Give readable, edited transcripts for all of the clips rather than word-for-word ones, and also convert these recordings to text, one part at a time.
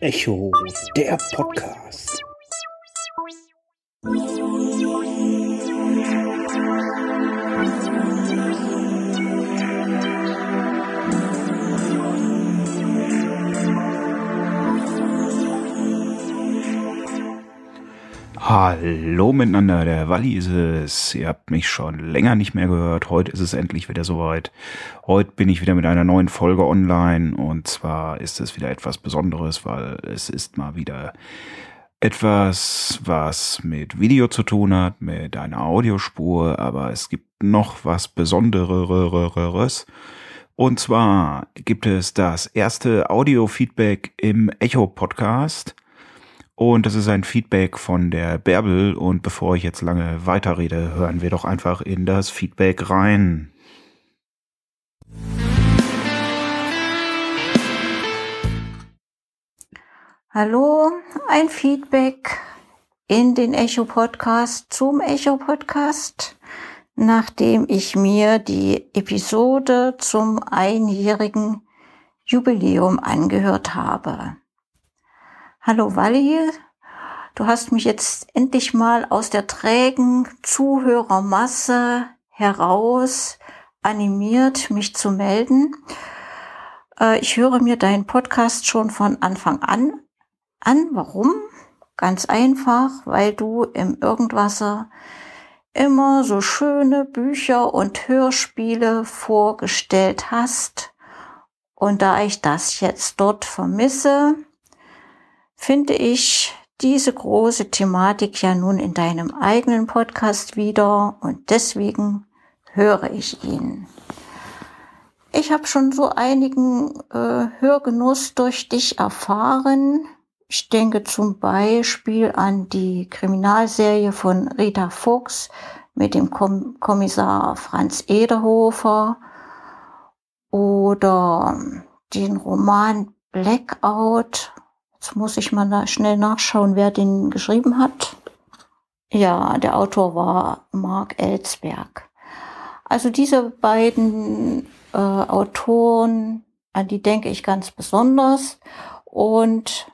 Echo, der Podcast. Hallo miteinander, der Walli ist es. Ihr habt mich schon länger nicht mehr gehört. Heute ist es endlich wieder soweit. Heute bin ich wieder mit einer neuen Folge online. Und zwar ist es wieder etwas Besonderes, weil es ist mal wieder etwas, was mit Video zu tun hat, mit einer Audiospur. Aber es gibt noch was Besondereres. Und zwar gibt es das erste Audio-Feedback im Echo-Podcast. Und das ist ein Feedback von der Bärbel. Und bevor ich jetzt lange weiterrede, hören wir doch einfach in das Feedback rein. Hallo, ein Feedback in den Echo-Podcast zum Echo-Podcast, nachdem ich mir die Episode zum einjährigen Jubiläum angehört habe. Hallo Walli, du hast mich jetzt endlich mal aus der trägen Zuhörermasse heraus animiert, mich zu melden. Ich höre mir deinen Podcast schon von Anfang an. Warum? Ganz einfach, weil du im Irgendwasser immer so schöne Bücher und Hörspiele vorgestellt hast. Und da ich das jetzt dort vermisse, finde ich diese große Thematik ja nun in deinem eigenen Podcast wieder und deswegen höre ich ihn. Ich habe schon so einigen Hörgenuss durch dich erfahren. Ich denke zum Beispiel an die Kriminalserie von Rita Fuchs mit dem Kommissar Franz Ederhofer oder den Roman Blackout. Jetzt muss ich mal schnell nachschauen, wer den geschrieben hat. Ja, der Autor war Mark Elsberg. Also diese beiden Autoren, an die denke ich ganz besonders. Und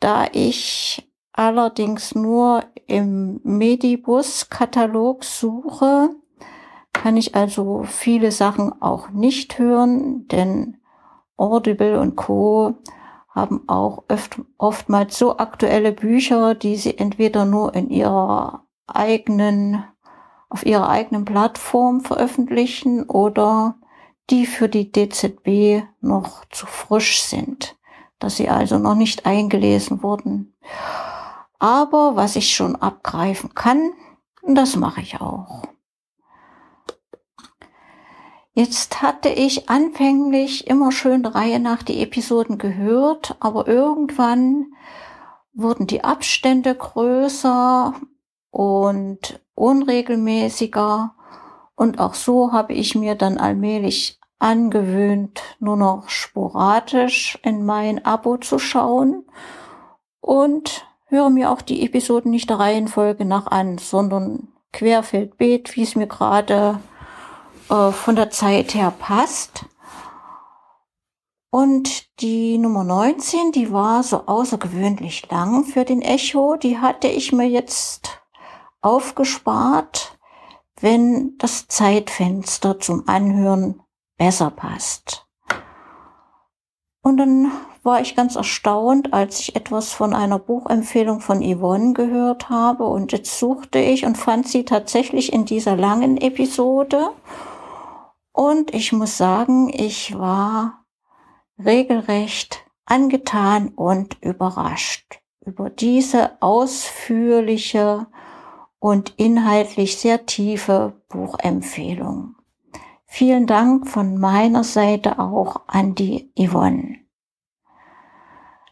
da ich allerdings nur im Medibus-Katalog suche, kann ich also viele Sachen auch nicht hören, denn Audible und Co. haben auch oftmals so aktuelle Bücher, die sie entweder nur auf ihrer eigenen Plattform veröffentlichen oder die für die DZB noch zu frisch sind, dass sie also noch nicht eingelesen wurden. Aber was ich schon abgreifen kann, das mache ich auch. Jetzt hatte ich anfänglich immer schön der Reihe nach die Episoden gehört, aber irgendwann wurden die Abstände größer und unregelmäßiger. Und auch so habe ich mir dann allmählich angewöhnt, nur noch sporadisch in mein Abo zu schauen und höre mir auch die Episoden nicht der Reihenfolge nach an, sondern querfeldbeet, wie es mir gerade von der Zeit her passt. Und die Nummer 19, die war so außergewöhnlich lang für den Echo, die hatte ich mir jetzt aufgespart, wenn das Zeitfenster zum Anhören besser passt. Und dann war ich ganz erstaunt, als ich etwas von einer Buchempfehlung von Yvonne gehört habe, und jetzt suchte ich und fand sie tatsächlich in dieser langen Episode. Und ich muss sagen, ich war regelrecht angetan und überrascht über diese ausführliche und inhaltlich sehr tiefe Buchempfehlung. Vielen Dank von meiner Seite auch an die Yvonne.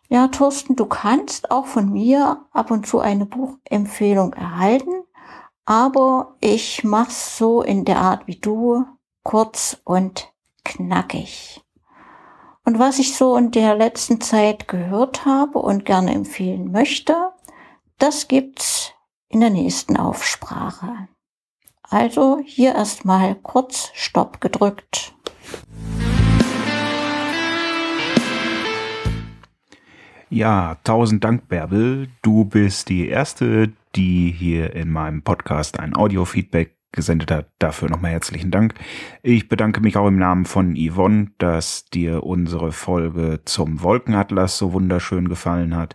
Ja, Thorsten, du kannst auch von mir ab und zu eine Buchempfehlung erhalten, aber ich mach's so in der Art wie du. Kurz und knackig. Und was ich so in der letzten Zeit gehört habe und gerne empfehlen möchte, das gibt's in der nächsten Aufsprache. Also hier erstmal kurz Stopp gedrückt. Ja, tausend Dank, Bärbel. Du bist die Erste, die hier in meinem Podcast ein Audio-Feedback gesendet hat. Dafür nochmal herzlichen Dank. Ich bedanke mich auch im Namen von Yvonne, dass dir unsere Folge zum Wolkenatlas so wunderschön gefallen hat.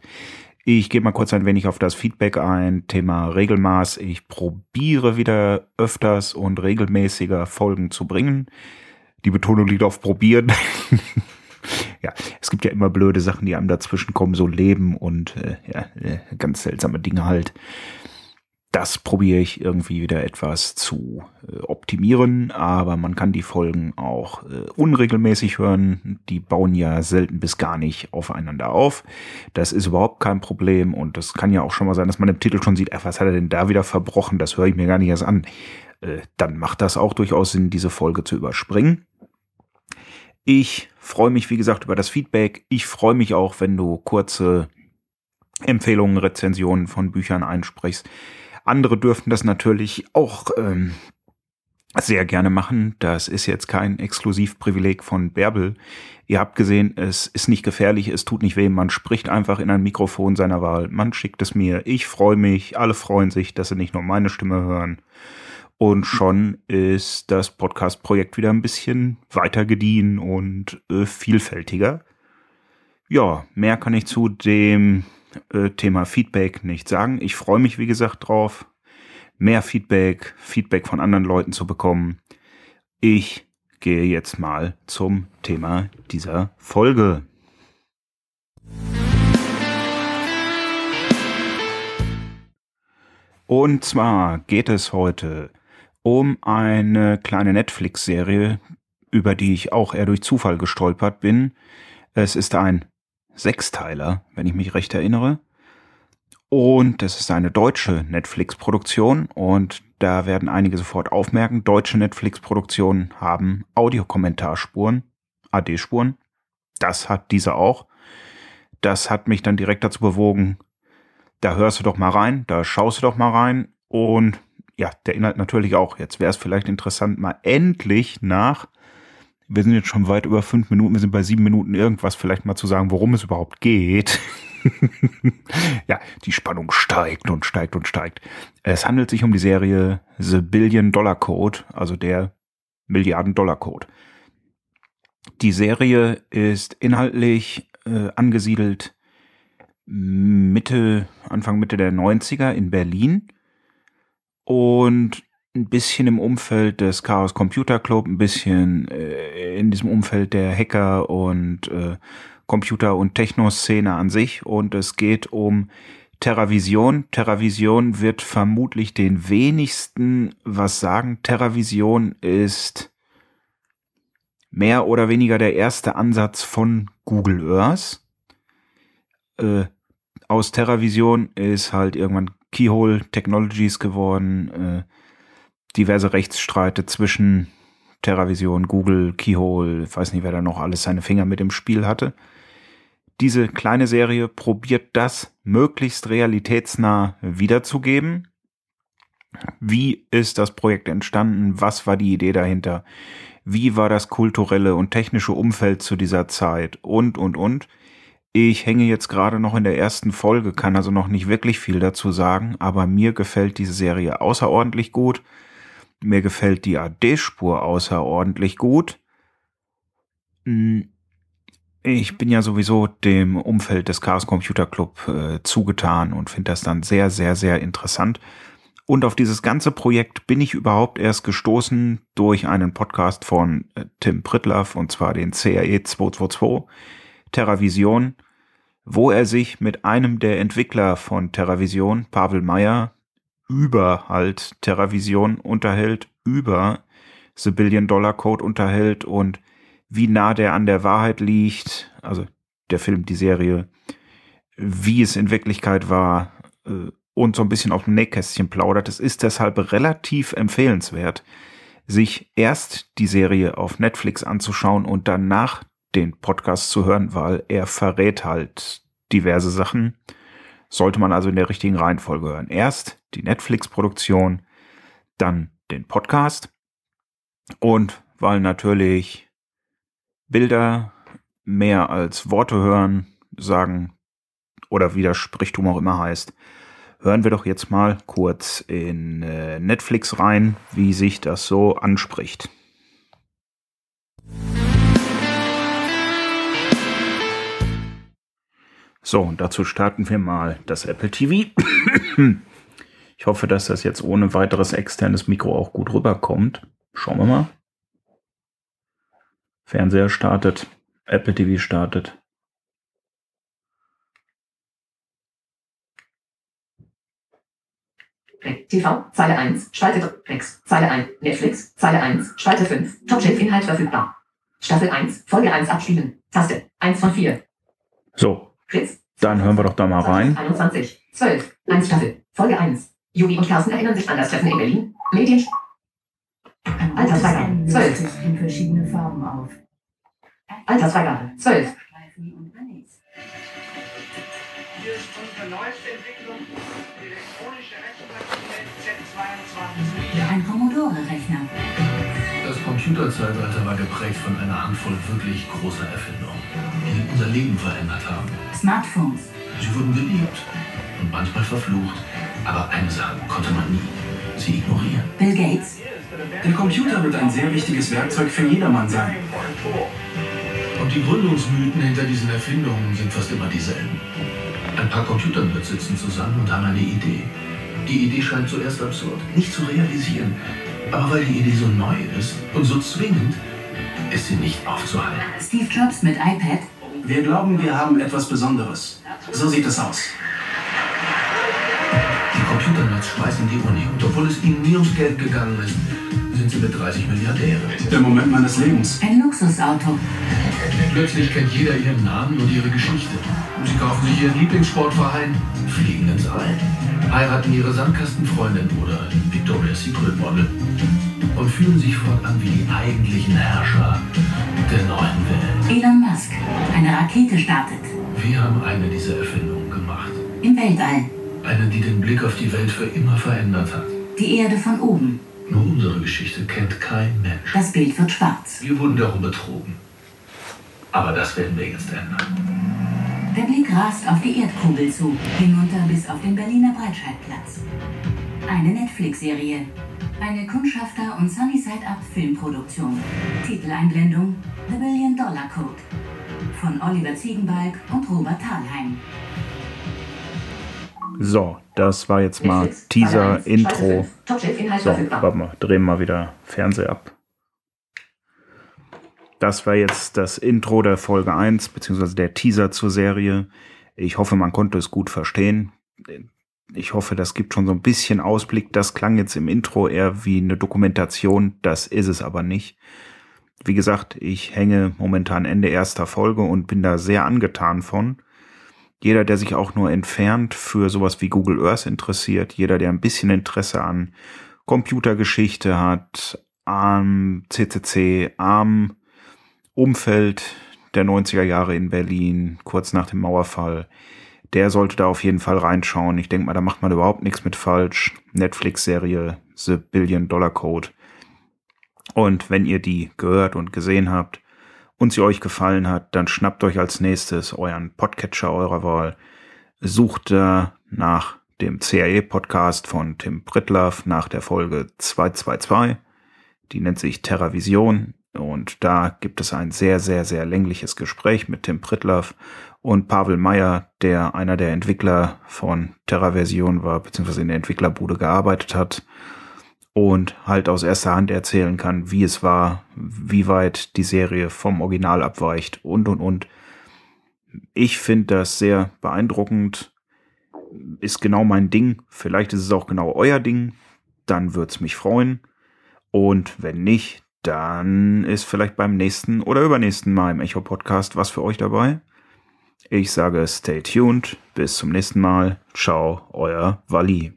Ich gehe mal kurz ein wenig auf das Feedback ein. Thema Regelmaß. Ich probiere wieder öfters und regelmäßiger Folgen zu bringen. Die Betonung liegt auf probieren. Ja, es gibt ja immer blöde Sachen, die einem dazwischen kommen, so Leben und ganz seltsame Dinge halt. Das probiere ich irgendwie wieder etwas zu optimieren, aber man kann die Folgen auch unregelmäßig hören. Die bauen ja selten bis gar nicht aufeinander auf. Das ist überhaupt kein Problem und das kann ja auch schon mal sein, dass man im Titel schon sieht, was hat er denn da wieder verbrochen, das höre ich mir gar nicht erst an. Dann macht das auch durchaus Sinn, diese Folge zu überspringen. Ich freue mich, wie gesagt, über das Feedback. Ich freue mich auch, wenn du kurze Empfehlungen, Rezensionen von Büchern einsprichst. Andere dürften das natürlich auch sehr gerne machen. Das ist jetzt kein Exklusivprivileg von Bärbel. Ihr habt gesehen, es ist nicht gefährlich, es tut nicht weh. Man spricht einfach in ein Mikrofon seiner Wahl. Man schickt es mir. Ich freue mich. Alle freuen sich, dass sie nicht nur meine Stimme hören. Und schon ist das Podcast-Projekt wieder ein bisschen weiter gediehen und vielfältiger. Ja, mehr kann ich zu dem Thema Feedback nicht sagen. Ich freue mich, wie gesagt, drauf, mehr Feedback von anderen Leuten zu bekommen. Ich gehe jetzt mal zum Thema dieser Folge. Und zwar geht es heute um eine kleine Netflix-Serie, über die ich auch eher durch Zufall gestolpert bin. Es ist ein Sechsteiler, wenn ich mich recht erinnere. Und es ist eine deutsche Netflix-Produktion und da werden einige sofort aufmerken, deutsche Netflix-Produktionen haben Audiokommentarspuren, AD-Spuren. Das hat diese auch. Das hat mich dann direkt dazu bewogen, da hörst du doch mal rein, da schaust du doch mal rein und ja, der Inhalt natürlich auch. Jetzt wäre es vielleicht interessant, mal endlich nach, wir sind jetzt schon weit über 5 Minuten, wir sind bei 7 Minuten irgendwas, vielleicht mal zu sagen, worum es überhaupt geht. Ja, die Spannung steigt und steigt und steigt. Es handelt sich um die Serie The Billion Dollar Code, also der Milliarden-Dollar-Code. Die Serie ist inhaltlich angesiedelt Anfang Mitte der 90er in Berlin und ein bisschen im Umfeld des Chaos Computer Club, ein bisschen in diesem Umfeld der Hacker und Computer- und Techno-Szene an sich. Und es geht um TerraVision. TerraVision wird vermutlich den wenigsten was sagen. TerraVision ist mehr oder weniger der erste Ansatz von Google Earth. Aus TerraVision ist halt irgendwann Keyhole Technologies geworden, diverse Rechtsstreite zwischen TerraVision, Google, Keyhole, ich weiß nicht, wer da noch alles seine Finger mit im Spiel hatte. Diese kleine Serie probiert das möglichst realitätsnah wiederzugeben. Wie ist das Projekt entstanden? Was war die Idee dahinter? Wie war das kulturelle und technische Umfeld zu dieser Zeit? Und. Ich hänge jetzt gerade noch in der ersten Folge, kann also noch nicht wirklich viel dazu sagen, aber mir gefällt diese Serie außerordentlich gut. Mir gefällt die AD-Spur außerordentlich gut. Ich bin ja sowieso dem Umfeld des Chaos Computer Club zugetan und finde das dann sehr, sehr, sehr interessant. Und auf dieses ganze Projekt bin ich überhaupt erst gestoßen durch einen Podcast von Tim Pritlove, und zwar den CRE222. TerraVision, wo er sich mit einem der Entwickler von TerraVision, Pavel Mayer, über halt TerraVision unterhält, über The Billion Dollar Code unterhält und wie nah der an der Wahrheit liegt, also der Film, die Serie, wie es in Wirklichkeit war und so ein bisschen auf dem Nähkästchen plaudert. Es ist deshalb relativ empfehlenswert, sich erst die Serie auf Netflix anzuschauen und danach den Podcast zu hören, weil er verrät halt diverse Sachen. Sollte man also in der richtigen Reihenfolge hören. Erst die Netflix-Produktion, dann den Podcast. Und weil natürlich Bilder mehr als Worte hören, sagen oder wie das Sprichtum auch immer heißt. Hören wir doch jetzt mal kurz in Netflix rein, wie sich das so anspricht. So, und dazu starten wir mal das Apple TV. Ich hoffe, dass das jetzt ohne weiteres externes Mikro auch gut rüberkommt. Schauen wir mal. Fernseher startet, Apple TV startet. TV, Zeile 1, Spalte 6, Zeile 1, Netflix, Zeile 1, Spalte 5, Top-Chef-Inhalt verfügbar. Staffel 1, Folge 1 abspielen, Taste, 1 von 4. So, dann hören wir doch da mal rein. 21, 12, 1 Staffel, Folge 1. Juli und Carsten erinnern sich an das Treffen in Berlin. Medien. Altersfreigabe, 12. in verschiedene Farben auf. Altersfreigabe, 12. Hier ist unsere neueste Entwicklung, die elektronische Rechenmaschine Z22. Ein Commodore-Rechner. Das Computerzeitalter war geprägt von einer Handvoll wirklich großer Erfindungen, die unser Leben verändert haben. Smartphones. Sie wurden geliebt und manchmal verflucht, aber eine Sache konnte man nie, sie ignorieren. Bill Gates. Der Computer wird ein sehr wichtiges Werkzeug für jedermann sein. Und die Gründungsmythen hinter diesen Erfindungen sind fast immer dieselben. Ein paar Computernerds sitzen zusammen und haben eine Idee. Die Idee scheint zuerst absurd, nicht zu realisieren. Aber weil die Idee so neu ist und so zwingend, ist sie nicht aufzuhalten. Steve Jobs mit iPad. Wir glauben, wir haben etwas Besonderes. So sieht es aus. Die Computernerds schmeißen die Uni und obwohl es ihnen nie ums Geld gegangen ist, sind sie mit 30 Milliardäre. Der Moment meines Lebens. Ein Luxusauto. Plötzlich kennt jeder ihren Namen und ihre Geschichte. Sie kaufen sich ihren Lieblingssportverein, fliegen ins All, heiraten ihre Sandkastenfreundin oder ein Victoria's Secret Model und fühlen sich fortan wie die eigentlichen Herrscher der neuen Welt. Elon Musk, eine Rakete startet. Wir haben eine dieser Erfindungen gemacht. Im Weltall. Eine, die den Blick auf die Welt für immer verändert hat. Die Erde von oben. Nur unsere Geschichte kennt kein Mensch. Das Bild wird schwarz. Wir wurden darum betrogen. Aber das werden wir jetzt ändern. Der Blick rast auf die Erdkugel zu, hinunter bis auf den Berliner Breitscheidplatz. Eine Netflix-Serie. Eine Kundschafter- und Sunnyside-Up-Filmproduktion. Titeleinblendung The Billion Dollar Code. Von Oliver Ziegenbalg und Robert Thalheim. So, das war jetzt mal Teaser, Intro. So, warte mal, drehen wir mal wieder Fernseher ab. Das war jetzt das Intro der Folge 1, beziehungsweise der Teaser zur Serie. Ich hoffe, man konnte es gut verstehen. Ich hoffe, das gibt schon so ein bisschen Ausblick. Das klang jetzt im Intro eher wie eine Dokumentation. Das ist es aber nicht. Wie gesagt, ich hänge momentan Ende erster Folge und bin da sehr angetan von. Jeder, der sich auch nur entfernt für sowas wie Google Earth interessiert, jeder, der ein bisschen Interesse an Computergeschichte hat, am CCC, am Umfeld der 90er Jahre in Berlin, kurz nach dem Mauerfall, der sollte da auf jeden Fall reinschauen. Ich denke mal, da macht man überhaupt nichts mit falsch. Netflix-Serie The Billion Dollar Code. Und wenn ihr die gehört und gesehen habt und sie euch gefallen hat, dann schnappt euch als nächstes euren Podcatcher eurer Wahl. Sucht da nach dem CRE-Podcast von Tim Pritlove nach der Folge 222. Die nennt sich TerraVision. Und da gibt es ein sehr, sehr, sehr längliches Gespräch mit Tim Pritlove und Pavel Mayer, der einer der Entwickler von TerraVision war, beziehungsweise in der Entwicklerbude gearbeitet hat und halt aus erster Hand erzählen kann, wie es war, wie weit die Serie vom Original abweicht und. Ich finde das sehr beeindruckend, ist genau mein Ding, vielleicht ist es auch genau euer Ding, dann würde es mich freuen und wenn nicht, dann ist vielleicht beim nächsten oder übernächsten Mal im Echo-Podcast was für euch dabei. Ich sage stay tuned, bis zum nächsten Mal. Ciao, euer Wally.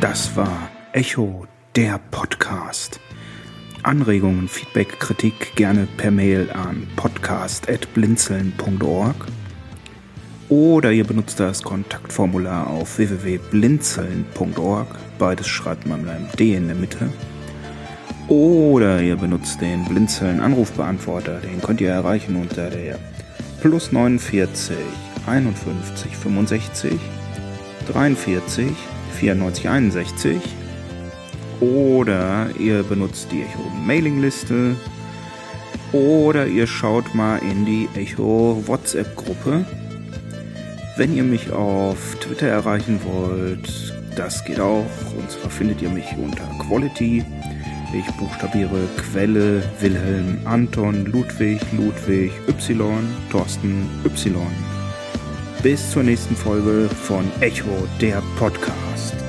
Das war Echo, der Podcast. Anregungen, Feedback, Kritik gerne per Mail an podcast@blinzeln.org. Oder ihr benutzt das Kontaktformular auf www.blinzeln.org. Beides schreibt man mit einem D in der Mitte. Oder ihr benutzt den Blinzeln-Anrufbeantworter. Den könnt ihr erreichen unter der +49 51 65 43 94 61. Oder ihr benutzt die Echo-Mailing-Liste. Oder ihr schaut mal in die Echo-WhatsApp-Gruppe. Wenn ihr mich auf Twitter erreichen wollt, das geht auch. Und zwar findet ihr mich unter Quality. Ich buchstabiere Quelle, Wilhelm, Anton, Ludwig, Ludwig, Y, Thorsten, Y. Bis zur nächsten Folge von Echo, der Podcast.